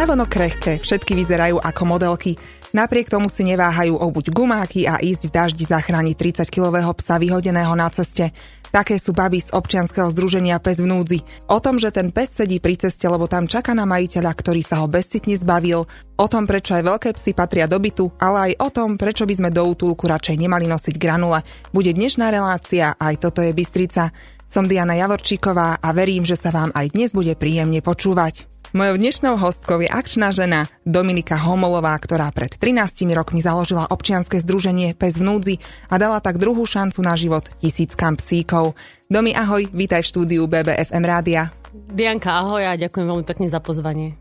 Navono krehké, všetky vyzerajú ako modelky. Napriek tomu si neváhajú obuť gumáky a ísť v daždi zachrániť 30-kilového psa vyhodeného na ceste. Také sú baby z občianskeho združenia PES v núdzi. O tom, že ten pes sedí pri ceste, lebo tam čaká na majiteľa, ktorý sa ho bezcitne zbavil. O tom, prečo aj veľké psy patria do bytu, ale aj o tom, prečo by sme do útulku radšej nemali nosiť granule. Bude dnešná relácia, aj toto je Bystrica. Som Diana Javorčíková a verím, že sa vám aj dnes bude príjemne počúvať. Mojou dnešnou hostkou je akčná žena Dominika Homolová, ktorá pred 13 rokmi založila občianske združenie PES v núdzi a dala tak druhú šancu na život tisíckam psíkov. Domi, ahoj, vítaj v štúdiu BBFM Rádia. Dianka, ahoj a ďakujem veľmi pekne za pozvanie.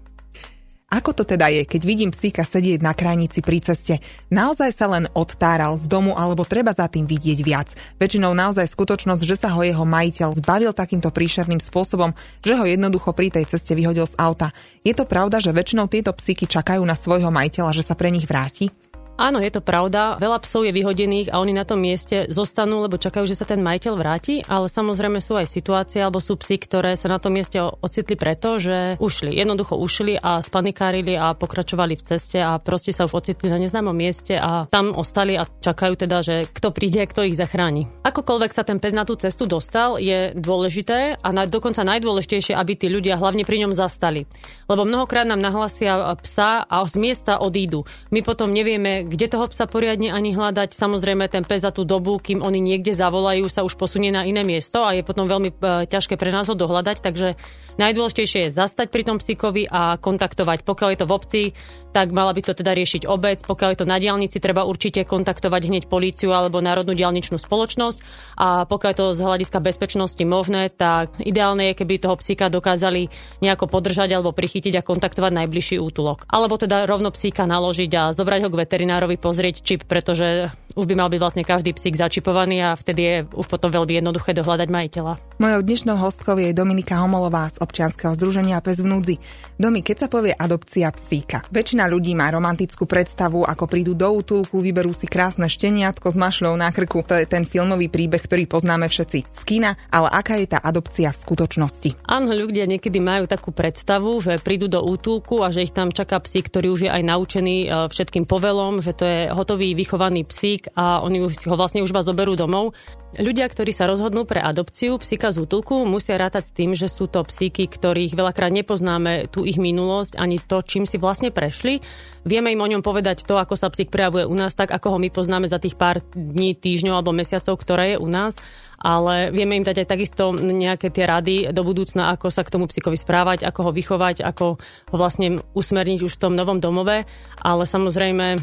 Ako to teda je, keď vidím psíka sedieť na krajnici pri ceste? Naozaj sa len odtáral z domu, alebo treba za tým vidieť viac? Väčšinou naozaj skutočnosť, že sa ho jeho majiteľ zbavil takýmto príšerným spôsobom, že ho jednoducho pri tej ceste vyhodil z auta. Je to pravda, že väčšinou tieto psíky čakajú na svojho majiteľa, že sa pre nich vráti? Áno, je to pravda. Veľa psov je vyhodených a oni na tom mieste zostanú, lebo čakajú, že sa ten majiteľ vráti, ale samozrejme sú aj situácie, alebo sú psi, ktoré sa na tom mieste ocitli preto, že ušli. Jednoducho ušli a spanikárili a pokračovali v ceste a proste sa už ocitli na neznámom mieste a tam ostali a čakajú teda, že kto príde, kto ich zachráni. Akokoľvek sa ten pes na tú cestu dostal, je dôležité a dokonca najdôležitejšie, aby tí ľudia hlavne pri ňom zastali. Lebo mnohokrát nám nahlasia psa a z miesta odídu. My potom nevieme, kde toho psa poriadne ani hľadať. Samozrejme, ten pes za tú dobu, kým oni niekde zavolajú, sa už posunie na iné miesto a je potom veľmi ťažké pre nás ho dohľadať, takže najdôležitejšie je zastať pri tom psíkovi a kontaktovať. Pokiaľ je to v obci, tak mala by to teda riešiť obec, pokiaľ je to na diaľnici, treba určite kontaktovať hneď políciu alebo Národnú diaľničnú spoločnosť a pokiaľ je to z hľadiska bezpečnosti možné, tak ideálne je, keby toho psíka dokázali nejako podržať alebo prichytiť a kontaktovať najbližší útulok. Alebo teda rovno psíka naložiť a zobrať ho k veterinárovi pozrieť čip, pretože už by mal byť vlastne každý psík začipovaný a vtedy je už potom veľmi jednoduché dohľadať majiteľa. Mojou dnešnou hostkou je Dominika Homolová z občianskeho združenia PES v núdzi. Domi, keď sa povie adopcia psíka, väčšina ľudí má romantickú predstavu, ako prídu do útulku, vyberú si krásne šteniatko s mašľou na krku. To je ten filmový príbeh, ktorý poznáme všetci z kina, ale aká je tá adopcia v skutočnosti? Áno, ľudia niekedy majú takú predstavu, že prídu do útulku a že ich tam čaká psík, ktorý už je aj naučený všetkým povelom, že to je hotový vychovaný psík a oni ho vlastne už iba zoberú domov. Ľudia, ktorí sa rozhodnú pre adopciu psíka z útulku, musia rátať s tým, že sú to psíky, ktorých veľakrát nepoznáme tú ich minulosť, ani to, čím si vlastne prešli. Vieme im o ňom povedať to, ako sa psík prejavuje u nás, tak ako ho my poznáme za tých pár dní, týždňov alebo mesiacov, ktoré je u nás, ale vieme im dať aj takisto nejaké tie rady do budúcna, ako sa k tomu psíkovi správať, ako ho vychovať, ako ho vlastne usmerniť už v tom novom domove, ale samozrejme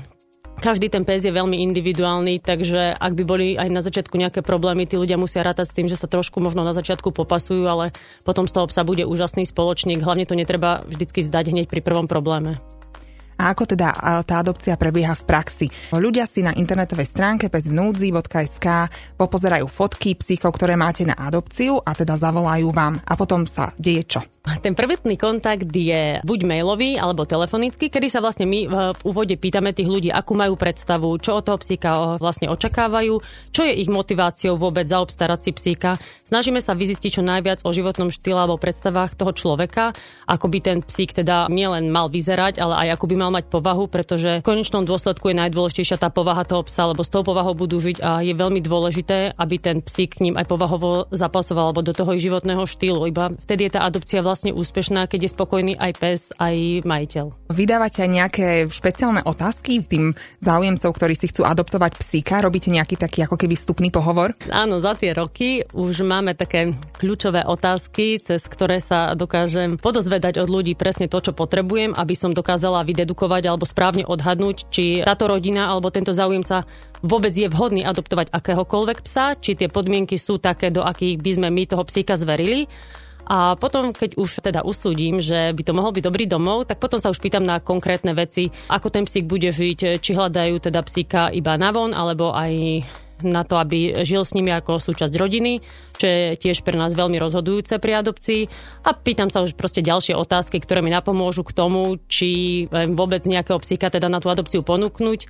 každý ten pes je veľmi individuálny, takže ak by boli aj na začiatku nejaké problémy, tí ľudia musia rátať s tým, že sa trošku možno na začiatku popasujú, ale potom z toho psa bude úžasný spoločník. Hlavne to netreba vždycky vzdať hneď pri prvom probléme. A ako teda tá adopcia prebieha v praxi? Ľudia si na internetovej stránke pesvnudzi.sk popozerajú fotky psíkov, ktoré máte na adopciu a teda zavolajú vám. A potom sa deje čo? Ten prvotný kontakt je buď mailový alebo telefonický, kedy sa vlastne my v úvode pýtame tých ľudí, akú majú predstavu, čo od toho psíka vlastne očakávajú, čo je ich motiváciou vôbec zaobstarať si psíka. Snažíme sa vyzistiť čo najviac o životnom štýle alebo predstavách toho človeka, ako by ten psík teda nielen mal vyzerať, ale aj ako by mal mať povahu, pretože v konečnom dôsledku je najdôležitejšia tá povaha toho psa, lebo s tou povahou budú žiť a je veľmi dôležité, aby ten psík k ním aj povahovo zapasoval alebo do toho ich životného štýlu. Iba vtedy je tá adopcia vlastne úspešná, keď je spokojný aj pes, aj majiteľ. Vydávate aj nejaké špeciálne otázky tým záujemcom, ktorí si chcú adoptovať psíka? Robíte nejaký taký ako keby vstupný pohovor? Áno, za tie roky už máme také kľúčové otázky, cez ktoré sa dokážem podozvedať od ľudí presne to, čo potrebujem, aby som dokázala vydedukovať alebo správne odhadnúť, či táto rodina alebo tento záujemca vôbec je vhodný adoptovať akéhokoľvek psa, či tie podmienky sú také, do akých by sme my toho psíka zverili. A potom, keď už teda usúdim, že by to mohol byť dobrý domov, tak potom sa už pýtam na konkrétne veci, ako ten psík bude žiť, či hľadajú teda psíka iba navon, alebo aj na to, aby žil s nimi ako súčasť rodiny, čo je tiež pre nás veľmi rozhodujúce pri adopcii. A pýtam sa už proste ďalšie otázky, ktoré mi napomôžu k tomu, či vôbec nejakého psíka teda na tú adopciu ponúknuť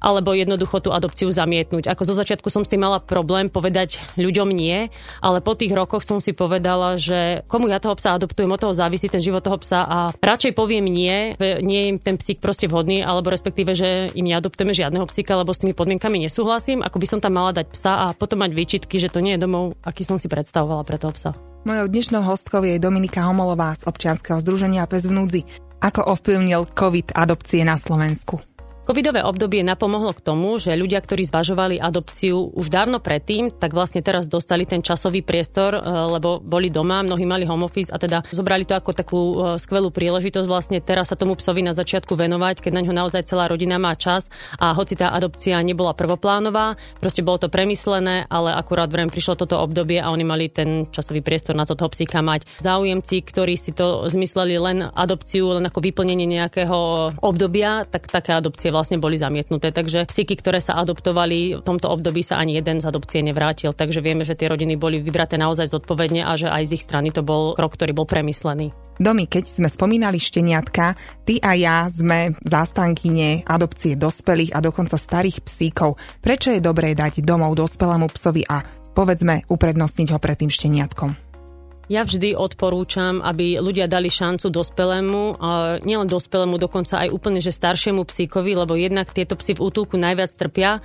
alebo jednoducho tú adopciu zamietnúť. Ako zo začiatku som s tým mala problém povedať ľuďom nie, ale po tých rokoch som si povedala, že komu ja toho psa adoptujem, od toho závisí ten život toho psa a radšej poviem nie, že nie je im ten psík proste vhodný, alebo respektíve, že im neadoptujeme žiadneho psíka, lebo s tými podmienkami nesúhlasím, ako by som tam mala dať psa a potom mať výčitky, že to nie je domov, aký som si predstavovala pre toho psa. Mojou dnešnou hostkou je Dominika Homolová z občianskeho združenia PES v núdzi. Ako ovplyvnil COVID adopcie na Slovensku? Covidové obdobie napomohlo k tomu, že ľudia, ktorí zvažovali adopciu už dávno predtým, tak vlastne teraz dostali ten časový priestor, lebo boli doma, mnohí mali home office a teda zobrali to ako takú skvelú príležitosť vlastne teraz sa tomu psovi na začiatku venovať, keď na ňo naozaj celá rodina má čas a hoci tá adopcia nebola prvoplánová, proste bolo to premyslené, ale akurát vrem prišlo toto obdobie a oni mali ten časový priestor na toto psíka mať. Záujemci, ktorí si to zmysleli len adopciu, len ako vyplnenie nejakého obdobia, tak taká adopcia vlastne boli zamietnuté. Takže psíky, ktoré sa adoptovali v tomto období, sa ani jeden z adopcie nevrátil. Takže vieme, že tie rodiny boli vybraté naozaj zodpovedne a že aj z ich strany to bol krok, ktorý bol premyslený. Domi, keď sme spomínali šteniatka, ty a ja sme zástankyne adopcie dospelých a dokonca starých psíkov. Prečo je dobré dať domov dospelému psovi a povedzme uprednostniť ho pred tým šteniatkom? Ja vždy odporúčam, aby ľudia dali šancu dospelému, nielen dospelému, dokonca aj úplne že staršiemu psíkovi, lebo jednak tieto psi v útulku najviac trpia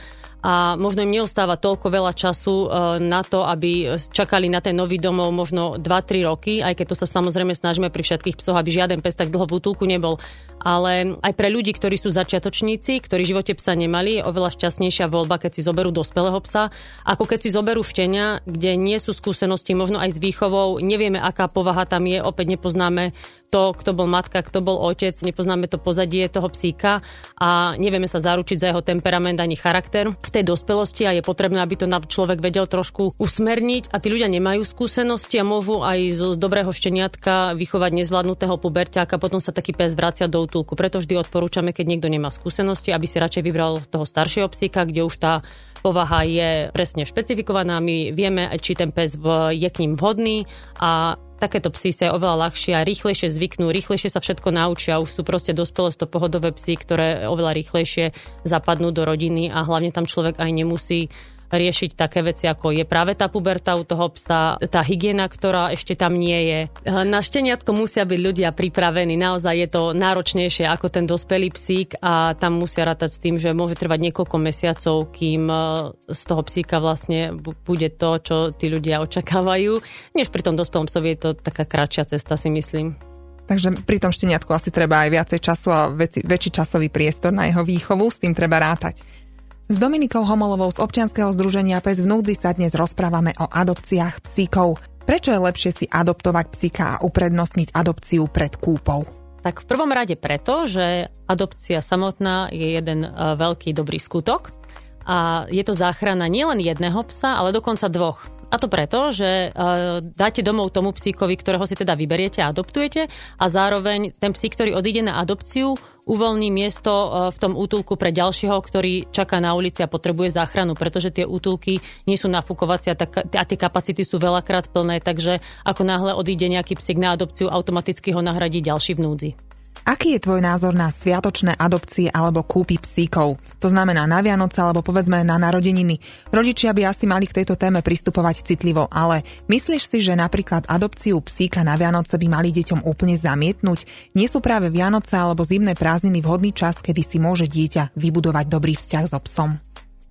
a možno im neostáva toľko veľa času na to, aby čakali na ten nový domov možno 2-3 roky, aj keď to sa samozrejme snažíme pri všetkých psoch, aby žiaden pes tak dlho v útulku nebol. Ale aj pre ľudí, ktorí sú začiatočníci, ktorí v živote psa nemali, je oveľa šťastnejšia voľba, keď si zoberú dospelého psa, ako keď si zoberú štenia, kde nie sú skúsenosti možno aj s výchovou, nevieme, aká povaha tam je, opäť nepoznáme to, kto bol matka, kto bol otec, nepoznáme to pozadie toho psíka a nevieme sa zaručiť za jeho temperament ani charakter. V tej dospelosti a je potrebné, aby to človek vedel trošku usmerniť a tí ľudia nemajú skúsenosti a môžu aj z dobrého šteniatka vychovať nezvládnutého puberťáka, potom sa taký pes vracia do útulku. Preto vždy odporúčame, keď niekto nemá skúsenosti, aby si radšej vybral toho staršieho psíka, kde už tá povaha je presne špecifikovaná, my vieme, či ten pes je k ním vhodný a takéto psy sa oveľa ľahšie a rýchlejšie zvyknú, rýchlejšie sa všetko naučia, už sú proste dospelosti pohodové psy, ktoré oveľa rýchlejšie zapadnú do rodiny a hlavne tam človek aj nemusí riešiť také veci, ako je práve tá puberta u toho psa, tá hygiena, ktorá ešte tam nie je. Na šteniatko musia byť ľudia pripravení, naozaj je to náročnejšie ako ten dospelý psík a tam musia rátať s tým, že môže trvať niekoľko mesiacov, kým z toho psíka vlastne bude to, čo tí ľudia očakávajú. Než pri tom dospelom psovi je to taká kratšia cesta, si myslím. Takže pri tom šteniatku asi treba aj viacej času a väčší časový priestor na jeho výchovu, s tým treba rátať. S Dominikou Homolovou z občianskeho združenia PES v núdzi sa dnes rozprávame o adopciách psíkov. Prečo je lepšie si adoptovať psíka a uprednostniť adopciu pred kúpou? Tak v prvom rade preto, že adopcia samotná je jeden veľký dobrý skutok a je to záchrana nielen jedného psa, ale dokonca dvoch. A to preto, že dáte domov tomu psíkovi, ktorého si teda vyberiete a adoptujete a zároveň ten psík, ktorý odíde na adopciu, uvoľní miesto v tom útulku pre ďalšieho, ktorý čaká na ulici a potrebuje záchranu, pretože tie útulky nie sú nafúkovacie a tie kapacity sú veľakrát plné, takže ako náhle odíde nejaký psík na adopciu, automaticky ho nahradí ďalší v núdzi. Aký je tvoj názor na sviatočné adopcie alebo kúpy psíkov? To znamená na Vianoce alebo povedzme na narodeniny. Rodičia by asi mali k tejto téme pristupovať citlivo, ale myslíš si, že napríklad adopciu psíka na Vianoce by mali deťom úplne zamietnúť? Nie sú práve Vianoce alebo zimné prázdniny vhodný čas, kedy si môže dieťa vybudovať dobrý vzťah so psom?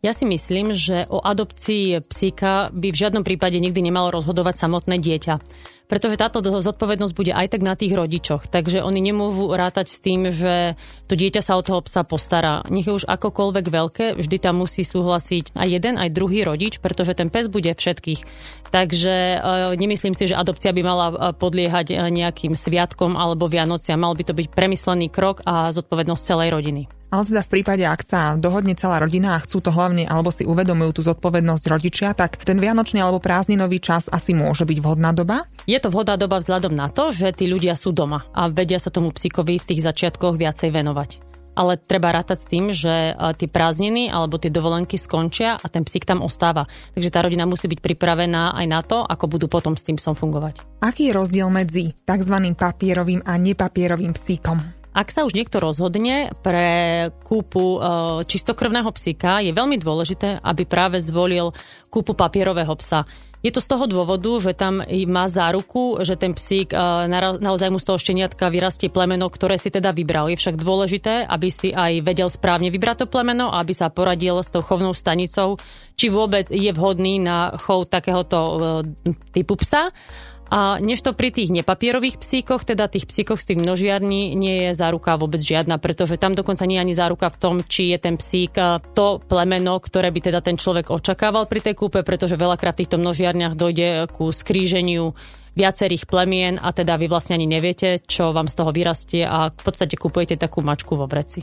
Ja si myslím, že o adopcii psíka by v žiadnom prípade nikdy nemalo rozhodovať samotné dieťa. Pretože táto zodpovednosť bude aj tak na tých rodičoch. Takže oni nemôžu rátať s tým, že to dieťa sa o toho psa postará. Nech je už akokoľvek veľké, vždy tam musí súhlasiť aj jeden, aj druhý rodič, pretože ten pes bude všetkých. Takže nemyslím si, že adopcia by mala podliehať nejakým sviatkom alebo Vianociam. Mal by to byť premyslený krok a zodpovednosť celej rodiny. Ale teda v prípade, ak sa dohodne celá rodina a chcú to hlavne, alebo si uvedomujú tú zodpovednosť rodičia, tak ten vianočný alebo prázdninový čas asi môže byť vhodná doba? Je to vhodná doba vzhľadom na to, že tí ľudia sú doma a vedia sa tomu psíkovi v tých začiatkoch viacej venovať. Ale treba rátať s tým, že tie prázdniny alebo tie dovolenky skončia a ten psík tam ostáva. Takže tá rodina musí byť pripravená aj na to, ako budú potom s tým psom fungovať. Aký je rozdiel medzi tzv. Papierovým a nepapierovým psíkom? ak sa už niekto rozhodne pre kúpu čistokrvného psíka, je veľmi dôležité, aby práve zvolil kúpu papierového psa. Je to z toho dôvodu, že tam má záruku, že ten psík naozaj mu z toho šteniatka vyrastie plemeno, ktoré si teda vybral. Je však dôležité, aby si aj vedel správne vybrať to plemeno a aby sa poradil s tou chovnou stanicou, či vôbec je vhodný na chov takéhoto typu psa. A než to pri tých nepapierových psíkoch, teda tých psíkoch z tých množiarní, nie je záruka vôbec žiadna, pretože tam dokonca nie je ani záruka v tom, či je ten psík to plemeno, ktoré by teda ten človek očakával pri tej kúpe, pretože veľakrát v týchto množiarniach dojde ku skríženiu viacerých plemien a teda vy vlastne ani neviete, čo vám z toho vyrastie a v podstate kupujete takú mačku vo vreci.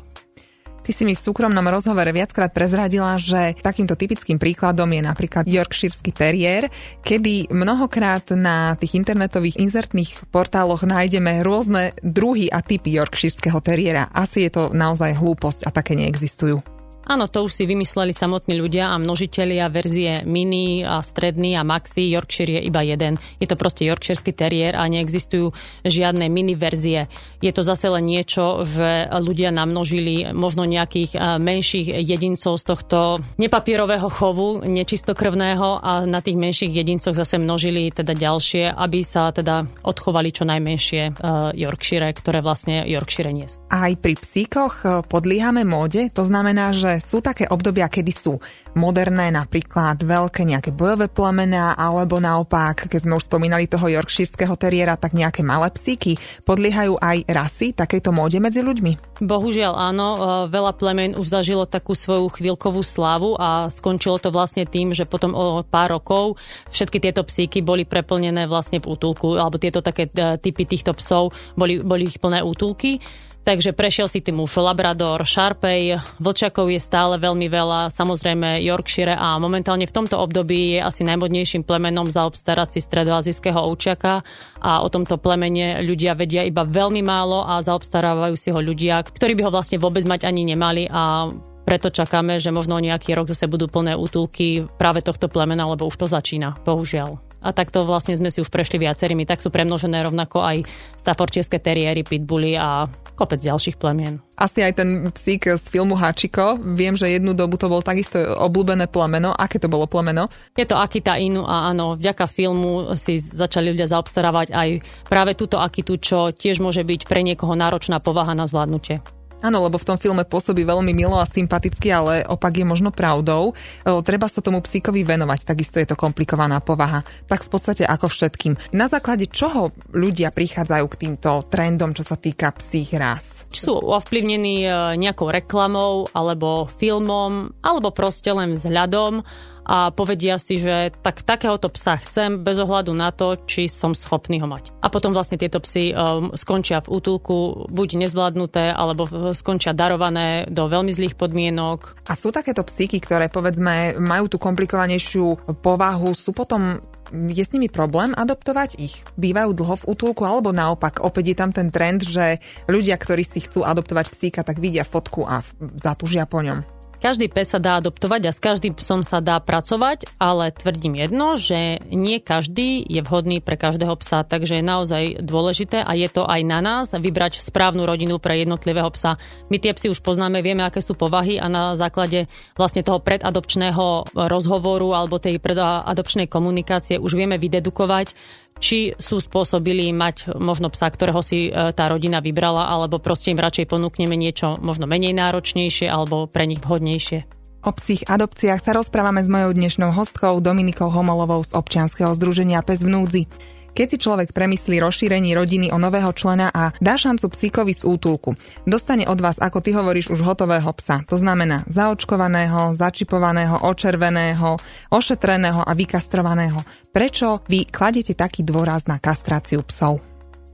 Ty si mi v súkromnom rozhovore viackrát prezradila, že takýmto typickým príkladom je napríklad yorkshírsky teriér, kedy mnohokrát na tých internetových inzertných portáloch nájdeme rôzne druhy a typy yorkshírskeho teriéra. Asi je to naozaj hlúposť a také neexistujú. Áno, to už si vymysleli samotní ľudia a množitelia verzie mini a stredný a maxi. Yorkshire je iba jeden. Je to proste yorkshírsky teriér a neexistujú žiadne mini verzie. Je to zase len niečo, že ľudia namnožili možno nejakých menších jedincov z tohto nepapierového chovu, nečistokrvného a na tých menších jedincoch zase množili teda ďalšie, aby sa teda odchovali čo najmenšie Yorkshire, ktoré vlastne Yorkshire nie sú. Aj pri psíkoch podliehame móde, to znamená, že sú také obdobia, kedy sú moderné, napríklad veľké nejaké bojové plemená, alebo naopak, keď sme už spomínali toho yorkshírskeho teriéra, tak nejaké malé psíky. Podliehajú aj rasy takejto móde medzi ľuďmi? Bohužiaľ áno, veľa plemen už zažilo takú svoju chvíľkovú slávu a skončilo to vlastne tým, že potom o pár rokov všetky tieto psíky boli preplnené vlastne v útulku, alebo tieto také typy týchto psov boli ich plné útulky. Takže prešiel si tým už Labrador, Šarpej, vlčiakov je stále veľmi veľa, samozrejme Yorkshire a momentálne v tomto období je asi najmodnejším plemenom zaobstarať si stredoazijského ovčiaka a o tomto plemene ľudia vedia iba veľmi málo a zaobstarávajú si ho ľudia, ktorí by ho vlastne vôbec mať ani nemali a preto čakáme, že možno nejaký rok zase budú plné útulky práve tohto plemena, lebo už to začína, bohužiaľ. A takto vlastne sme si už prešli viacerými. Tak sú premnožené rovnako aj staffordshire teriéry, pitbully a kopec ďalších plemien. Asi aj ten psík z filmu Háčiko. Viem, že jednu dobu to bol takisto obľúbené plemeno. Aké to bolo plemeno? Je to Akita Inu a áno, vďaka filmu si začali ľudia zaobstarávať aj práve túto Akitu, čo tiež môže byť pre niekoho náročná povaha na zvládnutie. Áno, lebo v tom filme pôsobí veľmi milo a sympaticky, ale opak je možno pravdou. Treba sa tomu psíkovi venovať, takisto je to komplikovaná povaha. Tak v podstate ako všetkým. Na základe čoho ľudia prichádzajú k týmto trendom, čo sa týka psích rás? Sú ovplyvnení nejakou reklamou, alebo filmom, alebo proste len vzhľadom a povedia si, že takéhoto psa chcem bez ohľadu na to, či som schopný ho mať. A potom vlastne tieto psy skončia v útulku buď nezvládnuté, alebo skončia darované do veľmi zlých podmienok. A sú takéto psíky, ktoré povedzme majú tú komplikovanejšiu povahu, sú potom je s nimi problém adoptovať ich? Bývajú dlho v útulku, alebo naopak opäť je tam ten trend, že ľudia, ktorí si chcú adoptovať psíka, tak vidia fotku a zatúžia po ňom. Každý pes sa dá adoptovať a s každým psom sa dá pracovať, ale tvrdím jedno, že nie každý je vhodný pre každého psa, takže je naozaj dôležité a je to aj na nás vybrať správnu rodinu pre jednotlivého psa. My tie psy už poznáme, vieme, aké sú povahy a na základe vlastne toho predadopčného rozhovoru alebo tej predadopčnej komunikácie už vieme vydedukovať, či sú spôsobili mať možno psa, ktorého si tá rodina vybrala, alebo proste im radšej ponúkneme niečo možno menej náročnejšie alebo pre nich vhodnejšie. O psích adopciách sa rozprávame s mojou dnešnou hostkou Dominikou Homolovou z občianskeho združenia PES v núdzi. Keď si človek premyslí rozšírenie rodiny o nového člena a dá šancu psíkovi z útulku, dostane od vás, ako ty hovoríš, už hotového psa. To znamená zaočkovaného, začipovaného, očerveného, ošetreného a vykastrovaného. Prečo vy kladete taký dôraz na kastráciu psov?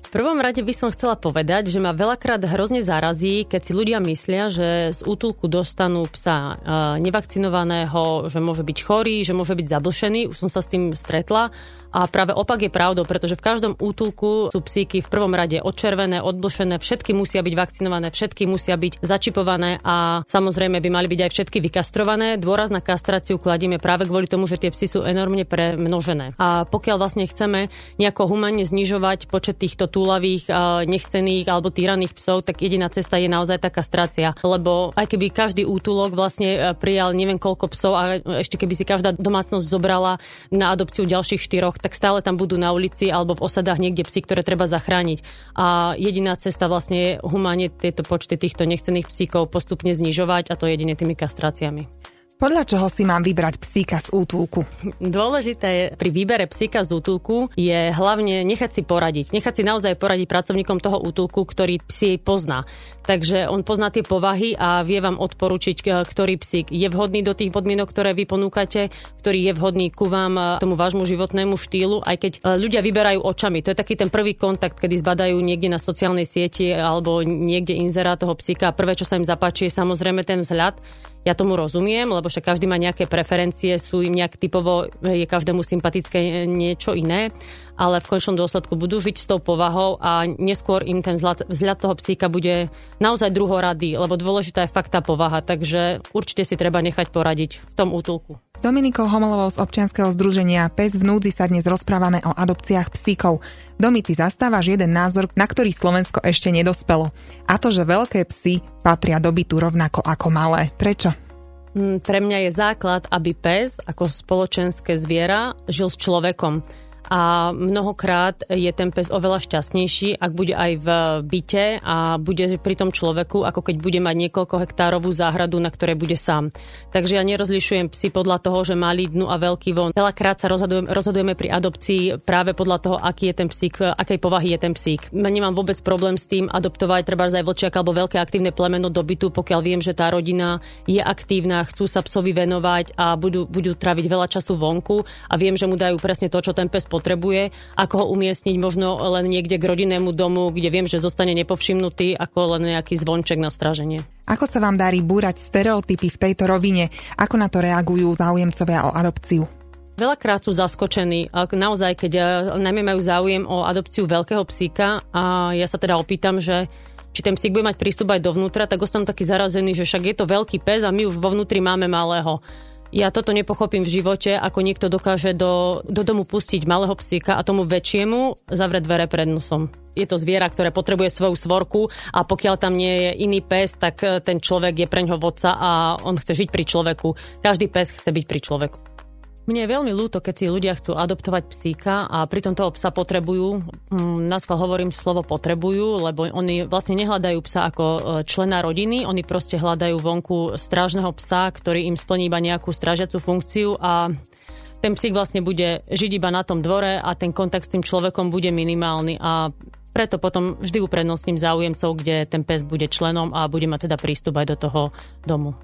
V prvom rade by som chcela povedať, že ma veľakrát hrozne zarazí, keď si ľudia myslia, že z útulku dostanú psa nevakcinovaného, že môže byť chorý, že môže byť zablšený. Už som sa s tým stretla a práve opak je pravdou, pretože v každom útulku sú psíky v prvom rade odčervené, odblšené, všetky musia byť vakcinované, všetky musia byť začipované a samozrejme by mali byť aj všetky vykastrované. Dôraz na kastráciu kladieme práve kvôli tomu, že tie psy sú enormne premnožené. A pokiaľ vlastne chceme nejako humánne znižovať počet týchto túlavých, nechcených alebo týraných psov, tak jediná cesta je naozaj tá kastrácia. Lebo aj keby každý útulok vlastne prijal neviem koľko psov a ešte keby si každá domácnosť zobrala na adopciu ďalších 4, tak stále tam budú na ulici alebo v osadách niekde psi, ktoré treba zachrániť. A jediná cesta vlastne je humánne tieto počty týchto nechcených psíkov postupne znižovať, a to jedine tými kastráciami. Podľa čoho si mám vybrať psíka z útulku? Dôležité je pri výbere psíka z útulku je hlavne nechať si poradiť. Nechať si naozaj poradiť pracovníkom toho útulku, ktorý psík pozná. Takže on pozná tie povahy a vie vám odporučiť, ktorý psík je vhodný do tých podmienok, ktoré vy ponúkate, ktorý je vhodný ku vám, tomu vášmu životnému štýlu, aj keď ľudia vyberajú očami. To je taký ten prvý kontakt, kedy zbadajú niekde na sociálnej sieti alebo niekde inzerát toho psíka a prvé, čo sa im zapáči, je samozrejme ten vzhľad. Ja tomu rozumiem, lebo však každý má nejaké preferencie, sú im nejak typovo, je každému sympatické niečo iné, ale v končnom dôsledku budú žiť s tou povahou a neskôr im ten vzhľad toho psíka bude naozaj druhoradý, lebo dôležitá je fakt tá povaha, takže určite si treba nechať poradiť v tom útulku. S Dominikou Homolovou z občianskeho združenia PES v núdzi sa dnes rozprávame o adopciách psíkov. Domi, ty zastávaš jeden názor, na ktorý Slovensko ešte nedospelo. A to, že veľké psy patria do bytu rovnako ako malé. Prečo? Pre mňa je základ, aby pes ako spoločenské zviera žil s človekom. A mnohokrát je ten pes oveľa šťastnejší, ak bude aj v byte a bude pri tom človeku, ako keď bude mať niekoľko hektárovú záhradu, na ktorej bude sám. Takže ja nerozlišujem psy podľa toho, že malý dnu a veľký von. Veľakrát sa rozhodujeme pri adopcii práve podľa toho, aký je ten psík, akej povahy je ten psík. Nemám vôbec problém s tým adoptovať trebárs aj vlčiak alebo veľké aktívne plemeno do bytu, pokiaľ viem, že tá rodina je aktívna, chcú sa psovi venovať a budú tráviť veľa času vonku a viem, že mu dajú presne to, čo ten pes potrebuje, ako ho umiestniť možno len niekde k rodinnému domu, kde viem, že zostane nepovšimnutý, ako len nejaký zvonček na stráženie. Ako sa vám darí búrať stereotypy v tejto rovine? Ako na to reagujú záujemcovia o adopciu? Veľakrát sú zaskočení. Naozaj, keď najmä majú záujem o adopciu veľkého psíka a ja sa teda opýtam, že či ten psík bude mať prístup aj dovnútra, tak ostanú taký zarazený, že však je to veľký pes a my už vo vnútri máme malého. Ja toto nepochopím v živote, ako niekto dokáže do domu pustiť malého psíka a tomu väčšiemu zavrieť dvere pred nosom. Je to zviera, ktoré potrebuje svoju svorku a pokiaľ tam nie je iný pes, tak ten človek je preňho vodca a on chce žiť pri človeku. Každý pes chce byť pri človeku. Mne je veľmi ľúto, keď si ľudia chcú adoptovať psíka a pritom toho psa potrebujú. Naschvál hovorím slovo potrebujú, lebo oni vlastne nehľadajú psa ako člena rodiny, oni proste hľadajú vonku strážneho psa, ktorý im splní iba nejakú strážiacu funkciu a ten psík vlastne bude žiť iba na tom dvore a ten kontakt s tým človekom bude minimálny a preto potom vždy uprednostním záujemcov, kde ten pes bude členom a bude mať teda prístup aj do toho domu.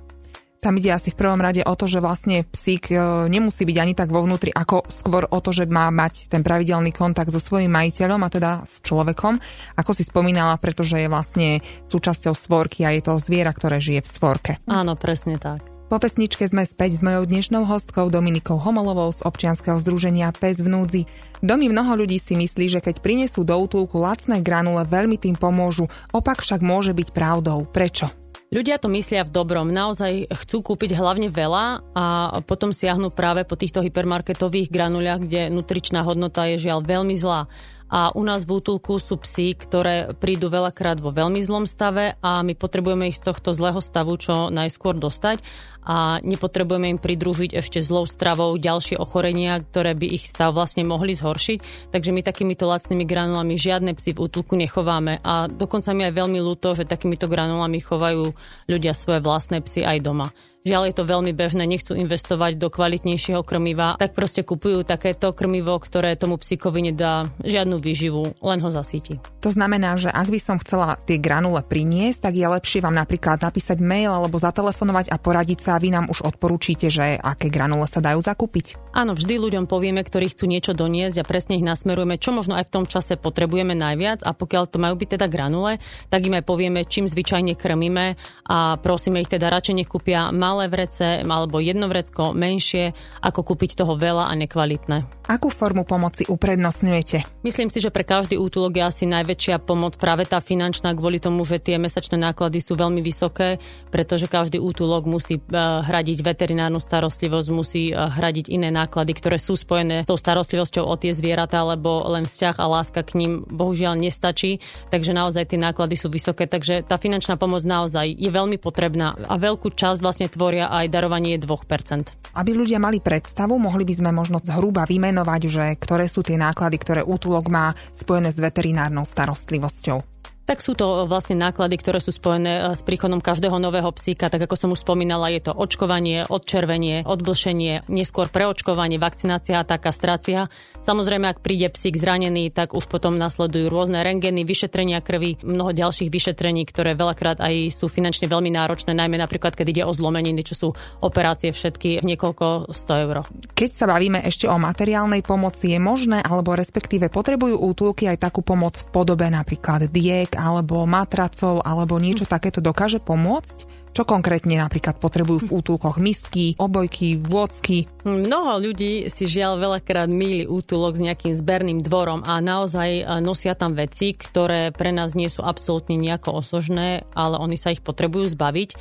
Tam ide asi v prvom rade o to, že vlastne psík nemusí byť ani tak vo vnútri, ako skôr o to, že má mať ten pravidelný kontakt so svojím majiteľom a teda s človekom, ako si spomínala, pretože je vlastne súčasťou svorky a je to zviera, ktoré žije v svorke. Áno, presne tak. Po pesničke sme späť s mojou dnešnou hostkou Dominikou Homolovou z občianskeho združenia PES v núdzi. Domy, mnoho ľudí si myslí, že keď prinesú do útulku lacné granule, veľmi tým pomôžu. Opak však môže byť pravdou. Prečo? Ľudia to myslia v dobrom, naozaj chcú kúpiť hlavne veľa a potom siahnu práve po týchto hypermarketových granuliach, kde nutričná hodnota je žiaľ veľmi zlá. A u nás v útulku sú psi, ktoré prídu veľakrát vo veľmi zlom stave a my potrebujeme ich z tohto zlého stavu čo najskôr dostať a nepotrebujeme im pridružiť ešte zlou stravou ďalšie ochorenia, ktoré by ich stav vlastne mohli zhoršiť. Takže my takýmito lacnými granulami žiadne psi v útulku nechováme a dokonca mi aj veľmi ľúto, že takýmito granulami chovajú ľudia svoje vlastné psy aj doma. Žiaľ, je to veľmi bežné, nechcú investovať do kvalitnejšieho krmiva, tak proste kupujú takéto krmivo, ktoré tomu psíkovi nedá žiadnu výživu, len ho zasíti. To znamená, že ak by som chcela tie granule priniesť, tak je lepšie vám napríklad napísať mail alebo zatelefonovať a poradiť sa a vy nám už odporúčite, že aké granule sa dajú zakúpiť. Áno, vždy ľuďom povieme, ktorí chcú niečo doniesť a presne ich nasmerujeme, čo možno aj v tom čase potrebujeme najviac a pokiaľ to majú byť teda granule, tak im aj povieme, čím zvyčajne krmíme a prosíme ich teda radšej nech kúpia malé vrece alebo jedno vrecko menšie, ako kúpiť toho veľa a nekvalitné. Akú formu pomoci uprednostňujete? Myslím si, že pre každý útulok je asi najväčšia pomoc práve tá finančná kvôli tomu, že tie mesačné náklady sú veľmi vysoké, pretože každý útulok musí hradiť veterinárnu starostlivosť, musí hradiť iné náklady náklady, ktoré sú spojené s tou starostlivosťou o tie zvieratá, lebo len vzťah a láska k ním bohužiaľ nestačí, takže naozaj tie náklady sú vysoké, takže tá finančná pomoc naozaj je veľmi potrebná a veľkú časť vlastne tvoria aj darovanie 2%. Aby ľudia mali predstavu, mohli by sme možno zhruba vymenovať, že ktoré sú tie náklady, ktoré útulok má spojené s veterinárnou starostlivosťou. Tak sú to vlastne náklady, ktoré sú spojené s príchodom každého nového psíka. Tak ako som už spomínala, je to očkovanie, odčervenie, odblšenie, neskôr preočkovanie, vakcinácia, tá kastrácia. Samozrejme, ak príde psík zranený, tak už potom nasledujú rôzne rentgeny, vyšetrenia krvi, mnoho ďalších vyšetrení, ktoré veľakrát aj sú finančne veľmi náročné, najmä napríklad, keď ide o zlomeniny, čo sú operácie všetky niekoľko 100 eur. Keď sa bavíme ešte o materiálnej pomoci, je možné alebo respektíve potrebujú útulky aj takú pomoc v podobe napríklad diet alebo matracov, alebo niečo takéto dokáže pomôcť? Čo konkrétne napríklad potrebujú v útulkoch? Misky, obojky, vôcky? Mnoho ľudí si žiaľ veľakrát mýli útulok s nejakým zberným dvorom a naozaj nosia tam veci, ktoré pre nás nie sú absolútne nejako osožné, ale oni sa ich potrebujú zbaviť.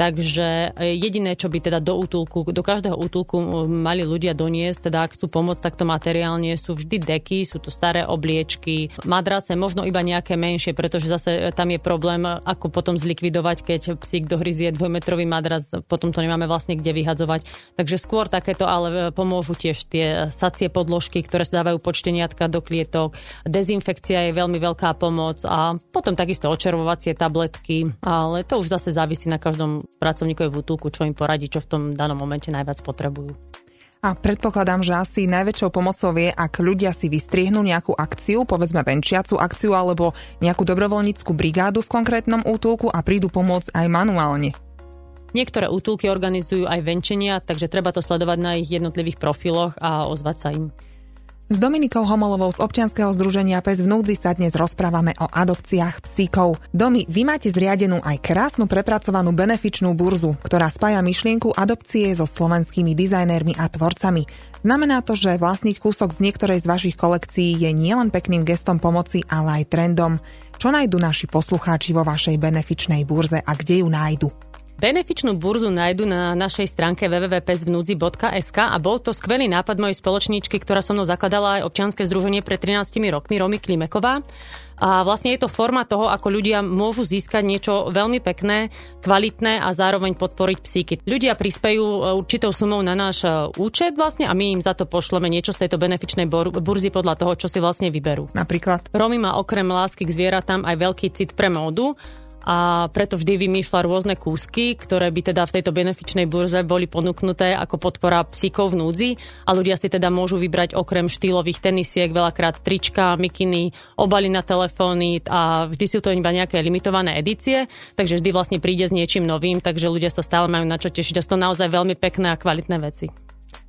Takže jediné, čo by teda do každého útulku mali ľudia doniesť, teda ak chcú pomôcť takto materiálne, sú vždy deky, sú to staré obliečky, madrace, možno iba nejaké menšie, pretože zase tam je problém, ako potom zlikvidovať, keď psík dohryzie je dvojmetrový madrac, potom to nemáme vlastne kde vyhadzovať. Takže skôr takéto, ale pomôžu tiež tie sacie podložky, ktoré sa dávajú počteniatka do klietok. Dezinfekcia je veľmi veľká pomoc a potom takisto očervovacie tabletky, ale to už zase závisí na každom pracovníkovi v útulku, čo im poradí, čo v tom danom momente najviac potrebujú. A predpokladám, že asi najväčšou pomocou je, ak ľudia si vystriehnú nejakú akciu, povedzme venčiacu akciu alebo nejakú dobrovoľnícku brigádu v konkrétnom útulku a prídu pomôcť aj manuálne. Niektoré útulky organizujú aj venčenia, takže treba to sledovať na ich jednotlivých profiloch a ozvať sa im. S Dominikou Homolovou z občianskeho združenia PES v núdzi sa dnes rozprávame o adopciách psíkov. Domi, vy máte zriadenú aj krásnu prepracovanú benefičnú burzu, ktorá spája myšlienku adopcie so slovenskými dizajnérmi a tvorcami. Znamená to, že vlastniť kúsok z niektorej z vašich kolekcií je nielen pekným gestom pomoci, ale aj trendom. Čo nájdu naši poslucháči vo vašej benefičnej burze a kde ju nájdu? Benefičnú burzu nájdu na našej stránke www.pesvnudzi.sk a bol to skvelý nápad mojej spoločníčky, ktorá so mnou zakladala aj občianske združenie pred 13 rokmi, Romy Klimeková. A vlastne je to forma toho, ako ľudia môžu získať niečo veľmi pekné, kvalitné a zároveň podporiť psíky. Ľudia prispejú určitou sumou na náš účet vlastne a my im za to pošleme niečo z tejto benefičnej burzy podľa toho, čo si vlastne vyberú. Napríklad Romy má okrem lásky k zvieratám aj veľký cit pre módu, a preto vždy vymýšľa rôzne kúsky, ktoré by teda v tejto benefičnej burze boli ponúknuté ako podpora psíkov v núdzi a ľudia si teda môžu vybrať okrem štýlových tenisiek veľakrát trička, mikiny, obaly na telefóny a vždy sú to iba nejaké limitované edície, takže vždy vlastne príde s niečím novým, takže ľudia sa stále majú na čo tešiť a sú to naozaj veľmi pekné a kvalitné veci.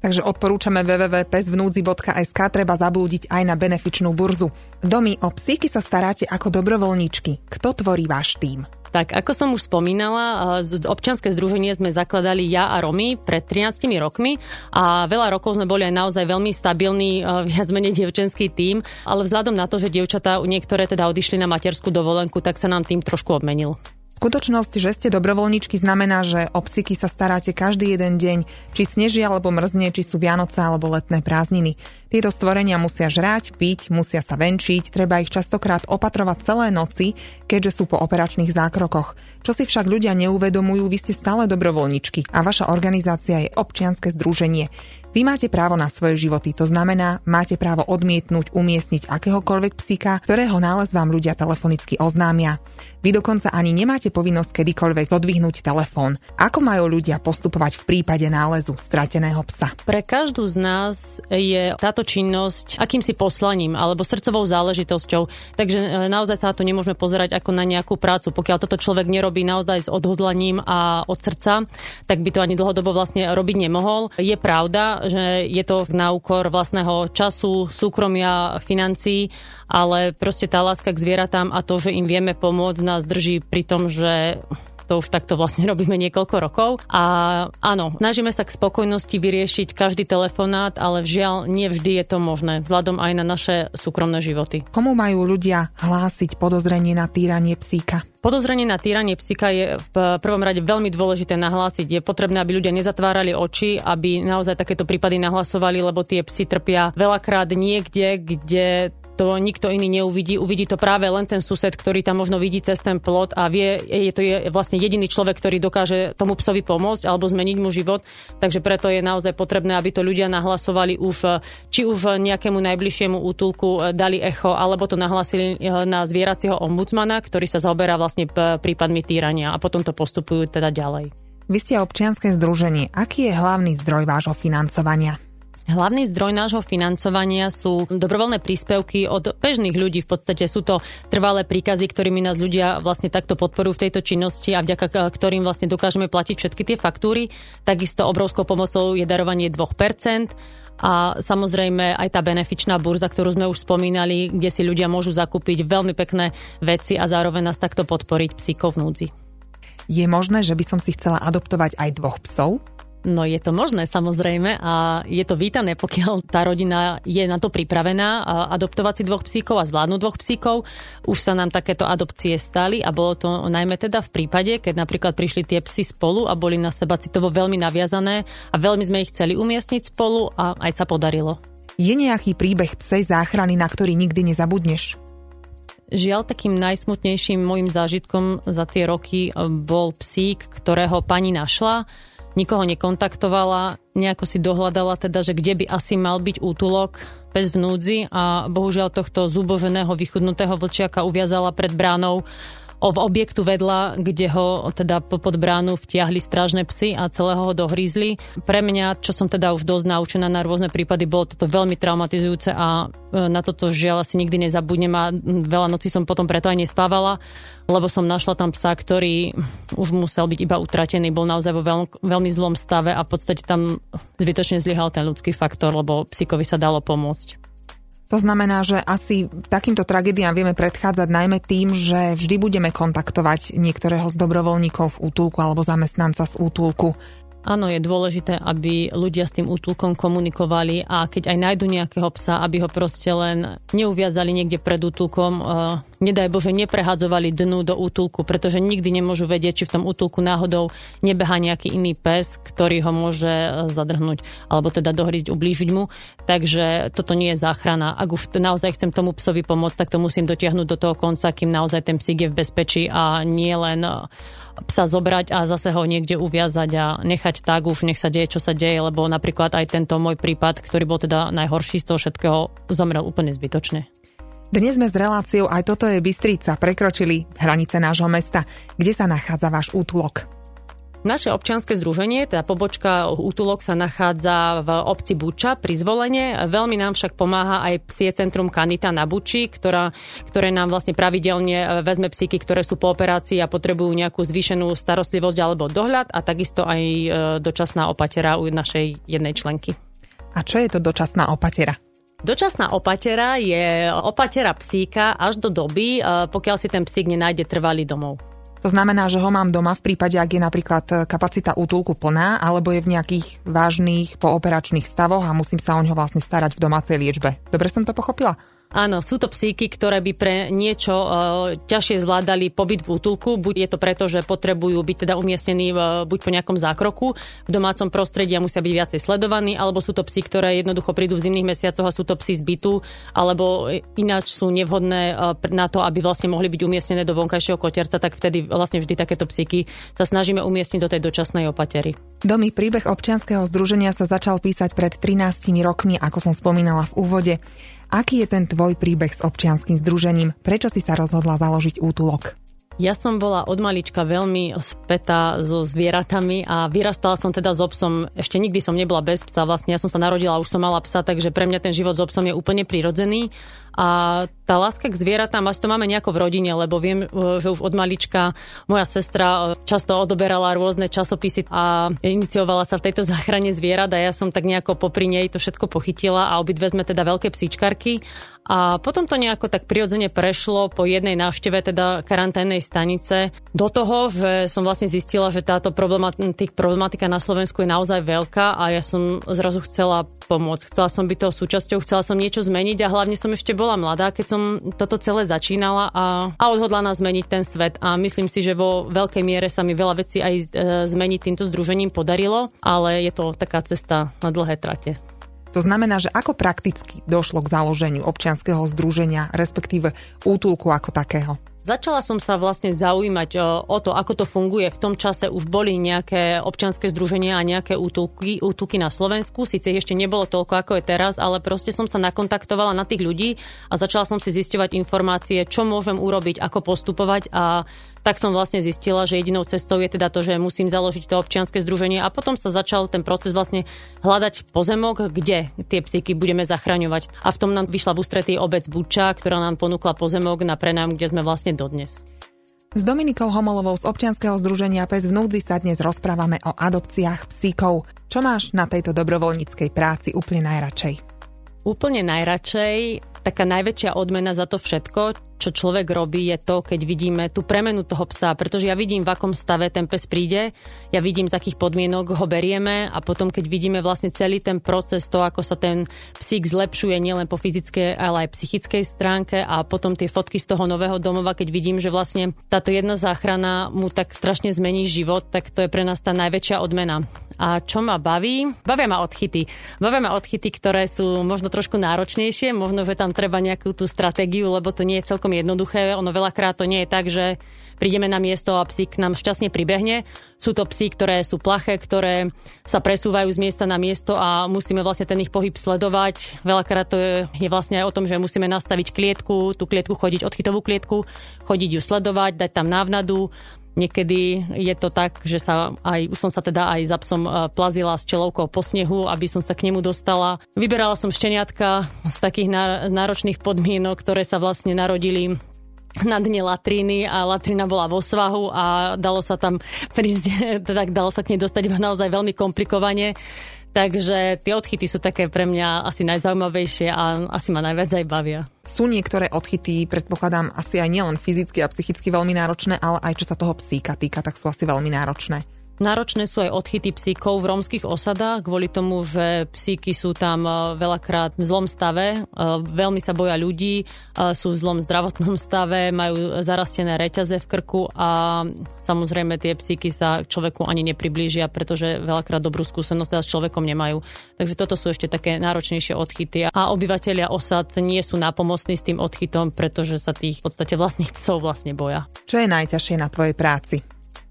Takže odporúčame www.pesvnudzi.sk, treba zablúdiť aj na benefičnú burzu. Domy, o psíky sa staráte ako dobrovoľníčky. Kto tvorí váš tím? Tak, ako som už spomínala, občianske združenie sme zakladali ja a Romy pred 13 rokmi a veľa rokov sme boli aj naozaj veľmi stabilný, viac menej dievčenský tím, ale vzhľadom na to, že dievčatá niektoré teda odišli na materskú dovolenku, tak sa nám tím trošku obmenil. Skutočnosť, že ste dobrovoľníčky, znamená, že o psíky sa staráte každý jeden deň, či sneží alebo mrzne, či sú Vianoce alebo letné prázdniny. Tieto stvorenia musia žrať, piť, musia sa venčiť, treba ich častokrát opatrovať celé noci, keďže sú po operačných zákrokoch. Čo si však ľudia neuvedomujú, vy ste stále dobrovoľníčky a vaša organizácia je občianske združenie. Vy máte právo na svoje životy, to znamená, máte právo odmietnúť, umiestniť akéhokoľvek psíka, ktorého nález vám ľudia telefonicky oznámia. Vy dokonca ani nemáte povinnosť kedykoľvek odvihnúť telefón. Ako majú ľudia postupovať v prípade nálezu strateného psa? Pre každú z nás je táto činnosť akýmsi poslaním alebo srdcovou záležitosťou, takže naozaj sa na to nemôžeme pozerať ako na nejakú prácu. Pokiaľ toto človek nerobí naozaj s odhodlaním a od srdca, tak by to ani dlhodobo vlastne robiť nemohol. Je pravda, že je to na úkor vlastného času, súkromia, financií, ale proste tá láska k zvieratám a to, že im vieme pomôcť, nás drží pri tom, že to už takto vlastne robíme niekoľko rokov. A áno, snažíme sa k spokojnosti vyriešiť každý telefonát, ale žiaľ, nie vždy je to možné, vzhľadom aj na naše súkromné životy. Komu majú ľudia hlásiť podozrenie na týranie psíka? Podozrenie na týranie psíka je v prvom rade veľmi dôležité nahlásiť. Je potrebné, aby ľudia nezatvárali oči, aby naozaj takéto prípady nahlasovali, lebo tie psi trpia veľakrát niekde, kde to nikto iný neuvidí. Uvidí to práve len ten sused, ktorý tam možno vidí cez ten plot a vie, je vlastne jediný človek, ktorý dokáže tomu psovi pomôcť alebo zmeniť mu život. Takže preto je naozaj potrebné, aby to ľudia nahlasovali už, či už nejakému najbližšiemu útulku dali echo, alebo to nahlasili na zvieracieho ombudsmana, ktorý sa zaoberá vlastne prípadmi týrania a potom to postupujú teda ďalej. Vy ste občianske združenie. Aký je hlavný zdroj vášho financovania? Hlavný zdroj nášho financovania sú dobrovoľné príspevky od bežných ľudí. V podstate sú to trvalé príkazy, ktorými nás ľudia vlastne takto podporujú v tejto činnosti a vďaka ktorým vlastne dokážeme platiť všetky tie faktúry. Takisto obrovskou pomocou je darovanie 2%. A samozrejme aj tá benefičná burza, ktorú sme už spomínali, kde si ľudia môžu zakúpiť veľmi pekné veci a zároveň nás takto podporiť psíkov v núdzi. Je možné, že by som si chcela adoptovať aj 2 psov? No je to možné samozrejme a je to vítané, pokiaľ tá rodina je na to pripravená adoptovať si 2 psíkov a zvládnuť 2 psíkov. Už sa nám takéto adopcie stali a bolo to najmä teda v prípade, keď napríklad prišli tie psi spolu a boli na seba citovo veľmi naviazané a veľmi sme ich chceli umiestniť spolu a aj sa podarilo. Je nejaký príbeh psej záchrany, na ktorý nikdy nezabudneš? Žiaľ, takým najsmutnejším môjim zážitkom za tie roky bol psík, ktorého pani našla. Nikoho nekontaktovala, nejako si dohľadala teda, že kde by asi mal byť útulok PES v núdzi a bohužiaľ tohto zuboženého, vychudnutého vlčiaka uviazala pred bránou v objektu vedľa, kde ho teda pod bránu vtiahli strážne psy a celého ho dohrízli. Pre mňa, čo som teda už dosť naučená na rôzne prípady, bolo toto veľmi traumatizujúce a na toto žiaľ asi nikdy nezabudnem a veľa nocí som potom preto aj nespávala, lebo som našla tam psa, ktorý už musel byť iba utratený, bol naozaj vo veľmi zlom stave a v podstate tam zbytočne zlyhal ten ľudský faktor, lebo psíkovi sa dalo pomôcť. To znamená, že asi takýmto tragédiám vieme predchádzať najmä tým, že vždy budeme kontaktovať niektorého z dobrovoľníkov v útulku alebo zamestnanca z útulku. Áno, je dôležité, aby ľudia s tým útulkom komunikovali a keď aj nájdu nejakého psa, aby ho proste len neuviazali niekde pred útulkom, nedaj Bože, neprehadzovali dnu do útulku, pretože nikdy nemôžu vedieť, či v tom útulku náhodou nebehá nejaký iný pes, ktorý ho môže zadrhnúť alebo teda dohrízť, ublížiť mu. Takže toto nie je záchrana. Ak už naozaj chcem tomu psovi pomôcť, tak to musím dotiahnuť do toho konca, kým naozaj ten psík je v bezpečí a nie len psa zobrať a zase ho niekde uviazať a nechať tak, už nech sa deje, čo sa deje, lebo napríklad aj tento môj prípad, ktorý bol teda najhorší z toho všetkého, zomrel úplne zbytočne. Dnes sme s reláciou Aj toto je Bystrica prekročili hranice nášho mesta. Kde sa nachádza váš útulok? Naše občianske združenie, teda pobočka útulok, sa nachádza v obci Buča pri Zvolene. Veľmi nám však pomáha aj psie centrum Kanita na Buči, ktoré nám vlastne pravidelne vezme psíky, ktoré sú po operácii a potrebujú nejakú zvýšenú starostlivosť alebo dohľad a takisto aj dočasná opatera u našej jednej členky. A čo je to dočasná opatera? Dočasná opatera je opatera psíka až do doby, pokiaľ si ten psík nenájde trvalý domov. To znamená, že ho mám doma v prípade, ak je napríklad kapacita útulku plná, alebo je v nejakých vážnych pooperačných stavoch a musím sa o ňo vlastne starať v domácej liečbe. Dobre som to pochopila? Áno, sú to psíky, ktoré by pre niečo ťažšie zvládali pobyt v útulku. Buď je to preto, že potrebujú byť teda umiestnení buď po nejakom zákroku v domácom prostredí a musia byť viacej sledovaní, alebo sú to psi, ktoré jednoducho prídu v zimných mesiacoch a sú to psi z bytu, alebo ináč sú nevhodné na to, aby vlastne mohli byť umiestnené do vonkajšieho koterca, tak vtedy vlastne vždy takéto psíky sa snažíme umiestniť do tej dočasnej opatery. Domy príbeh občianskeho združenia sa začal písať pred 13 rokmi, ako som spomínala v úvode. Aký je ten tvoj príbeh s občianskym združením? Prečo si sa rozhodla založiť útulok? Ja som bola od malička veľmi spätá so zvieratami a vyrastala som teda s obsom. Ešte nikdy som nebola bez psa. Vlastne ja som sa narodila, už som mala psa, takže pre mňa ten život s obsom je úplne prirodzený. A tá láska k zvieratám, asi to máme nejako v rodine, lebo viem, že už od malička moja sestra často odoberala rôzne časopisy a iniciovala sa v tejto záchrane zvierat a ja som tak nejako popri nej to všetko pochytila a obidve sme teda veľké psíčkarky. A potom to nejako tak prirodzene prešlo po jednej návšteve teda karanténnej stanice do toho, že som vlastne zistila, že táto problematika na Slovensku je naozaj veľká a ja som zrazu chcela pomôcť. Chcela som byť toho súčasťou, chcela som niečo zmeniť a hlavne som ešte bola mladá, keď som toto celé začínala a odhodlaná zmeniť ten svet. A myslím si, že vo veľkej miere sa mi veľa vecí aj zmeniť týmto združením podarilo, ale je to taká cesta na dlhé trate. To znamená, že ako prakticky došlo k založeniu občianskeho združenia, respektíve útulku ako takého? Začala som sa vlastne zaujímať o to, ako to funguje. V tom čase už boli nejaké občianske združenia a nejaké útulky na Slovensku. Sice ešte nebolo toľko, ako je teraz, ale proste som sa nakontaktovala na tých ľudí a začala som si zisťovať informácie, čo môžem urobiť, ako postupovať a tak som vlastne zistila, že jedinou cestou je teda to, že musím založiť to občianske združenie a potom sa začal ten proces vlastne hľadať pozemok, kde tie psíky budeme zachraňovať. A v tom nám vyšla v ústretí obec Buča, ktorá nám ponúkla pozemok na prenájom, kde sme vlastne dodnes. S Dominikou Homolovou z občianskeho združenia PES v núdzi sa dnes rozprávame o adopciách psíkov. Čo máš na tejto dobrovoľníckej práci úplne najradšej? Úplne najradšej, taká najväčšia odmena za to všetko, čo človek robí, je to, keď vidíme tú premenu toho psa, pretože ja vidím, v akom stave ten pes príde, ja vidím, z akých podmienok ho berieme a potom, keď vidíme vlastne celý ten proces, to, ako sa ten psík zlepšuje nielen po fyzickej, ale aj psychickej stránke a potom tie fotky z toho nového domova, keď vidím, že vlastne táto jedna záchrana mu tak strašne zmení život, tak to je pre nás tá najväčšia odmena. A čo ma baví? Bavia ma odchyty, ktoré sú možno trošku náročnejšie, možno, že tam treba nejakú tú stratégiu, lebo to nie je celkom jednoduché. Ono veľakrát to nie je tak, že prídeme na miesto a psík nám šťastne pribehne. Sú to psi, ktoré sú plaché, ktoré sa presúvajú z miesta na miesto a musíme vlastne ten ich pohyb sledovať. Veľakrát to je vlastne aj o tom, že musíme nastaviť klietku, tú klietku chodiť, odchytovú klietku, chodiť ju sledovať, dať tam návnadu. Niekedy je to tak, že som sa teda aj za psom plazila s čelovkou po snehu, aby som sa k nemu dostala. Vyberala som šteniatka z takých náročných podmienok, ktoré sa vlastne narodili na dne latriny a latrina bola vo svahu a dalo sa tam prísť, tak dalo sa k nej dostať iba naozaj veľmi komplikovane. Takže tie odchyty sú také pre mňa asi najzaujímavejšie a asi ma najviac aj bavia. Sú niektoré odchyty, predpokladám, asi aj nielen fyzicky a psychicky veľmi náročné, ale aj čo sa toho psíka týka, tak sú asi veľmi náročné. Náročné sú aj odchyty psíkov v rómskych osadách, kvôli tomu, že psíky sú tam veľakrát v zlom stave, veľmi sa boja ľudí, sú v zlom zdravotnom stave, majú zarastené reťaze v krku a samozrejme tie psíky sa človeku ani nepriblížia, pretože veľakrát dobrú skúsenosť s človekom nemajú. Takže toto sú ešte také náročnejšie odchyty a obyvatelia osad nie sú nápomocní s tým odchytom, pretože sa tých v podstate vlastných psov vlastne boja. Čo je najťažšie na tvojej práci?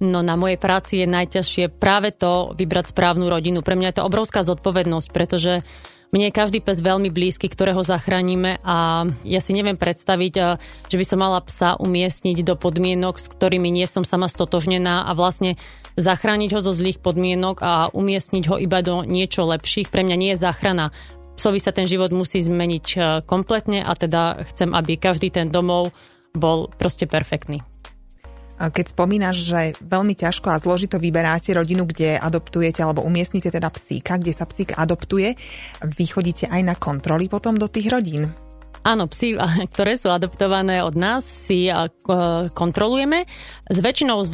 No na mojej práci je najťažšie práve to vybrať správnu rodinu. Pre mňa je to obrovská zodpovednosť, pretože mne je každý pes veľmi blízky, ktorého zachránime a ja si neviem predstaviť, že by som mala psa umiestniť do podmienok, s ktorými nie som sama stotožnená a vlastne zachrániť ho zo zlých podmienok a umiestniť ho iba do niečo lepších. Pre mňa nie je záchrana. Psovi sa ten život musí zmeniť kompletne a teda chcem, aby každý ten domov bol proste perfektný. Keď spomínaš, že veľmi ťažko a zložito vyberáte rodinu, kde adoptujete alebo umiestnite teda psíka, kde sa psík adoptuje, vy chodíte aj na kontroly potom do tých rodín? Áno, psi, ktoré sú adoptované od nás, si kontrolujeme. S väčšinou s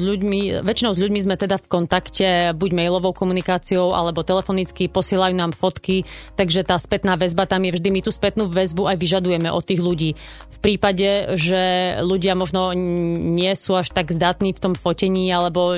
ľuďmi sme teda v kontakte buď mailovou komunikáciou, alebo telefonicky, posielajú nám fotky, takže tá spätná väzba tam je vždy. My tú spätnú väzbu aj vyžadujeme od tých ľudí. V prípade, že ľudia možno nie sú až tak zdatní v tom fotení, alebo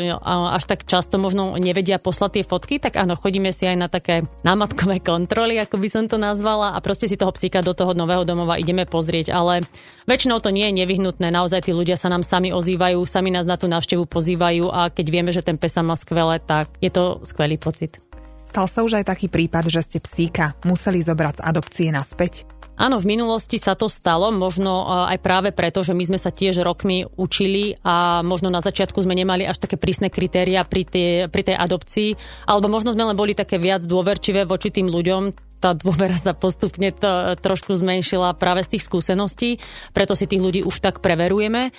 až tak často možno nevedia poslať tie fotky, tak áno, chodíme si aj na také námatkové kontroly, ako by som to nazvala, a proste si toho psíka do toho nového domova ideme pozrieť, ale väčšinou to nie je nevyhnutné. Naozaj tí ľudia sa nám sami ozývajú, sami nás na tú návštevu pozývajú a keď vieme, že ten pes sa má skvelé, tak je to skvelý pocit. Stal sa už aj taký prípad, že ste psíka museli zobrať z adopcie naspäť? Áno, v minulosti sa to stalo, možno aj práve preto, že my sme sa tiež rokmi učili a možno na začiatku sme nemali až také prísne kritériá pri tej adopcii, alebo možno sme len boli také viac dôverčivé voči tým ľuďom. Tá dôvera sa postupne trošku zmenšila práve z tých skúseností, preto si tých ľudí už tak preverujeme.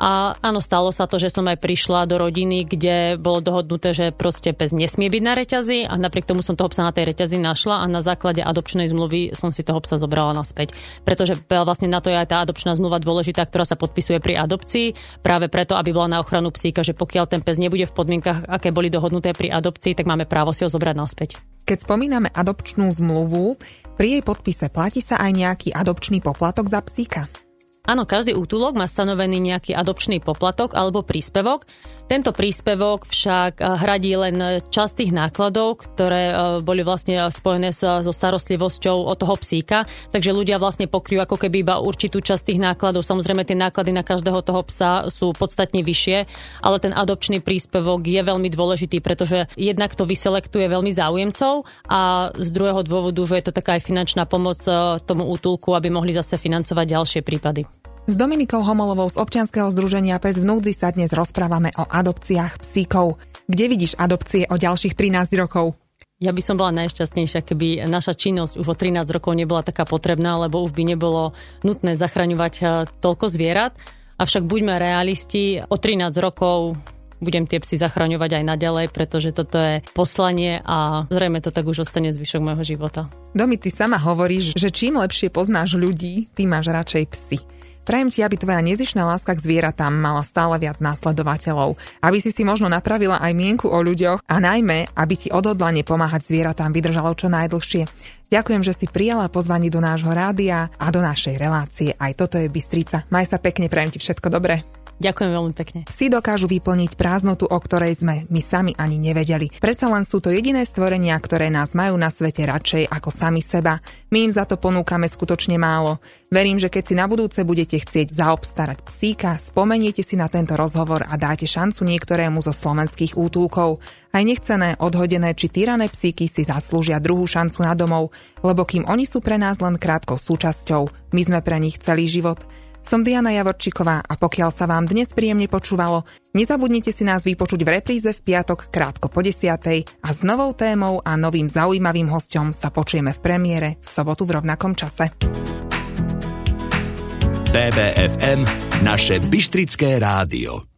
A áno, stalo sa to, že som aj prišla do rodiny, kde bolo dohodnuté, že proste pes nesmie byť na reťazi, a napriek tomu som toho psa na tej reťazi našla a na základe adopčnej zmluvy som si toho psa zobrala naspäť. Pretože vlastne na to je aj tá adopčná zmluva dôležitá, ktorá sa podpisuje pri adopcii, práve preto, aby bola na ochranu psíka, že pokiaľ ten pes nebude v podmienkach, aké boli dohodnuté pri adopcii, tak máme právo si ho zobrať naspäť. Keď spomíname adopčnú zmluvu, pri jej podpise platí sa aj nejaký adopčný poplatok za psíka? Áno, každý útulok má stanovený nejaký adopčný poplatok alebo príspevok. Tento príspevok však hradí len časť tých nákladov, ktoré boli vlastne spojené so starostlivosťou o toho psíka, takže ľudia vlastne pokryjú ako keby iba určitú časť tých nákladov. Samozrejme, tie náklady na každého toho psa sú podstatne vyššie, ale ten adopčný príspevok je veľmi dôležitý, pretože jednak to vyselektuje veľmi záujemcov a z druhého dôvodu, že je to taká aj finančná pomoc tomu útulku, aby mohli zase financovať ďalšie prípady. S Dominikou Homolovou z občianskeho združenia PES v núdzi sa dnes rozprávame o adopciách psíkov. Kde vidíš adopcie o ďalších 13 rokov? Ja by som bola najšťastnejšia, keby naša činnosť už o 13 rokov nebola taká potrebná, lebo už by nebolo nutné zachraňovať toľko zvierat. Avšak buďme realisti, o 13 rokov budem tie psy zachraňovať aj naďalej, pretože toto je poslanie a zrejme to tak už ostane zvyšok môjho života. Domi, ty sama hovoríš, že čím lepšie poznáš ľudí, tým máš radšej psy. Prajem ti, aby tvoja nezištná láska k zvieratám mala stále viac následovateľov, aby si možno napravila aj mienku o ľuďoch a najmä, aby ti odhodlanie pomáhať zvieratám vydržalo čo najdlhšie. Ďakujem, že si prijala pozvanie do nášho rádia a do našej relácie. Aj toto je Bystrica. Maj sa pekne, prajem ti všetko dobré. Ďakujem veľmi pekne. Psi dokážu vyplniť prázdnotu, o ktorej sme my sami ani nevedeli. Predsa len sú to jediné stvorenia, ktoré nás majú na svete radšej ako sami seba. My im za to ponúkame skutočne málo. Verím, že keď si na budúce budete chcieť zaobstarať psíka, spomeniete si na tento rozhovor a dáte šancu niektorému zo slovenských útulkov. Aj nechcené, odhodené či týrané psíky si zaslúžia druhú šancu na domov, lebo kým oni sú pre nás len krátkou súčasťou, my sme pre nich celý život. Som Diana Javorčíková a pokiaľ sa vám dnes príjemne počúvalo, nezabudnite si nás vypočuť v repríze v piatok krátko po 10:00 a s novou témou a novým zaujímavým hosťom sa počujeme v premiére v sobotu v rovnakom čase. BBFM, naše bystrické rádio.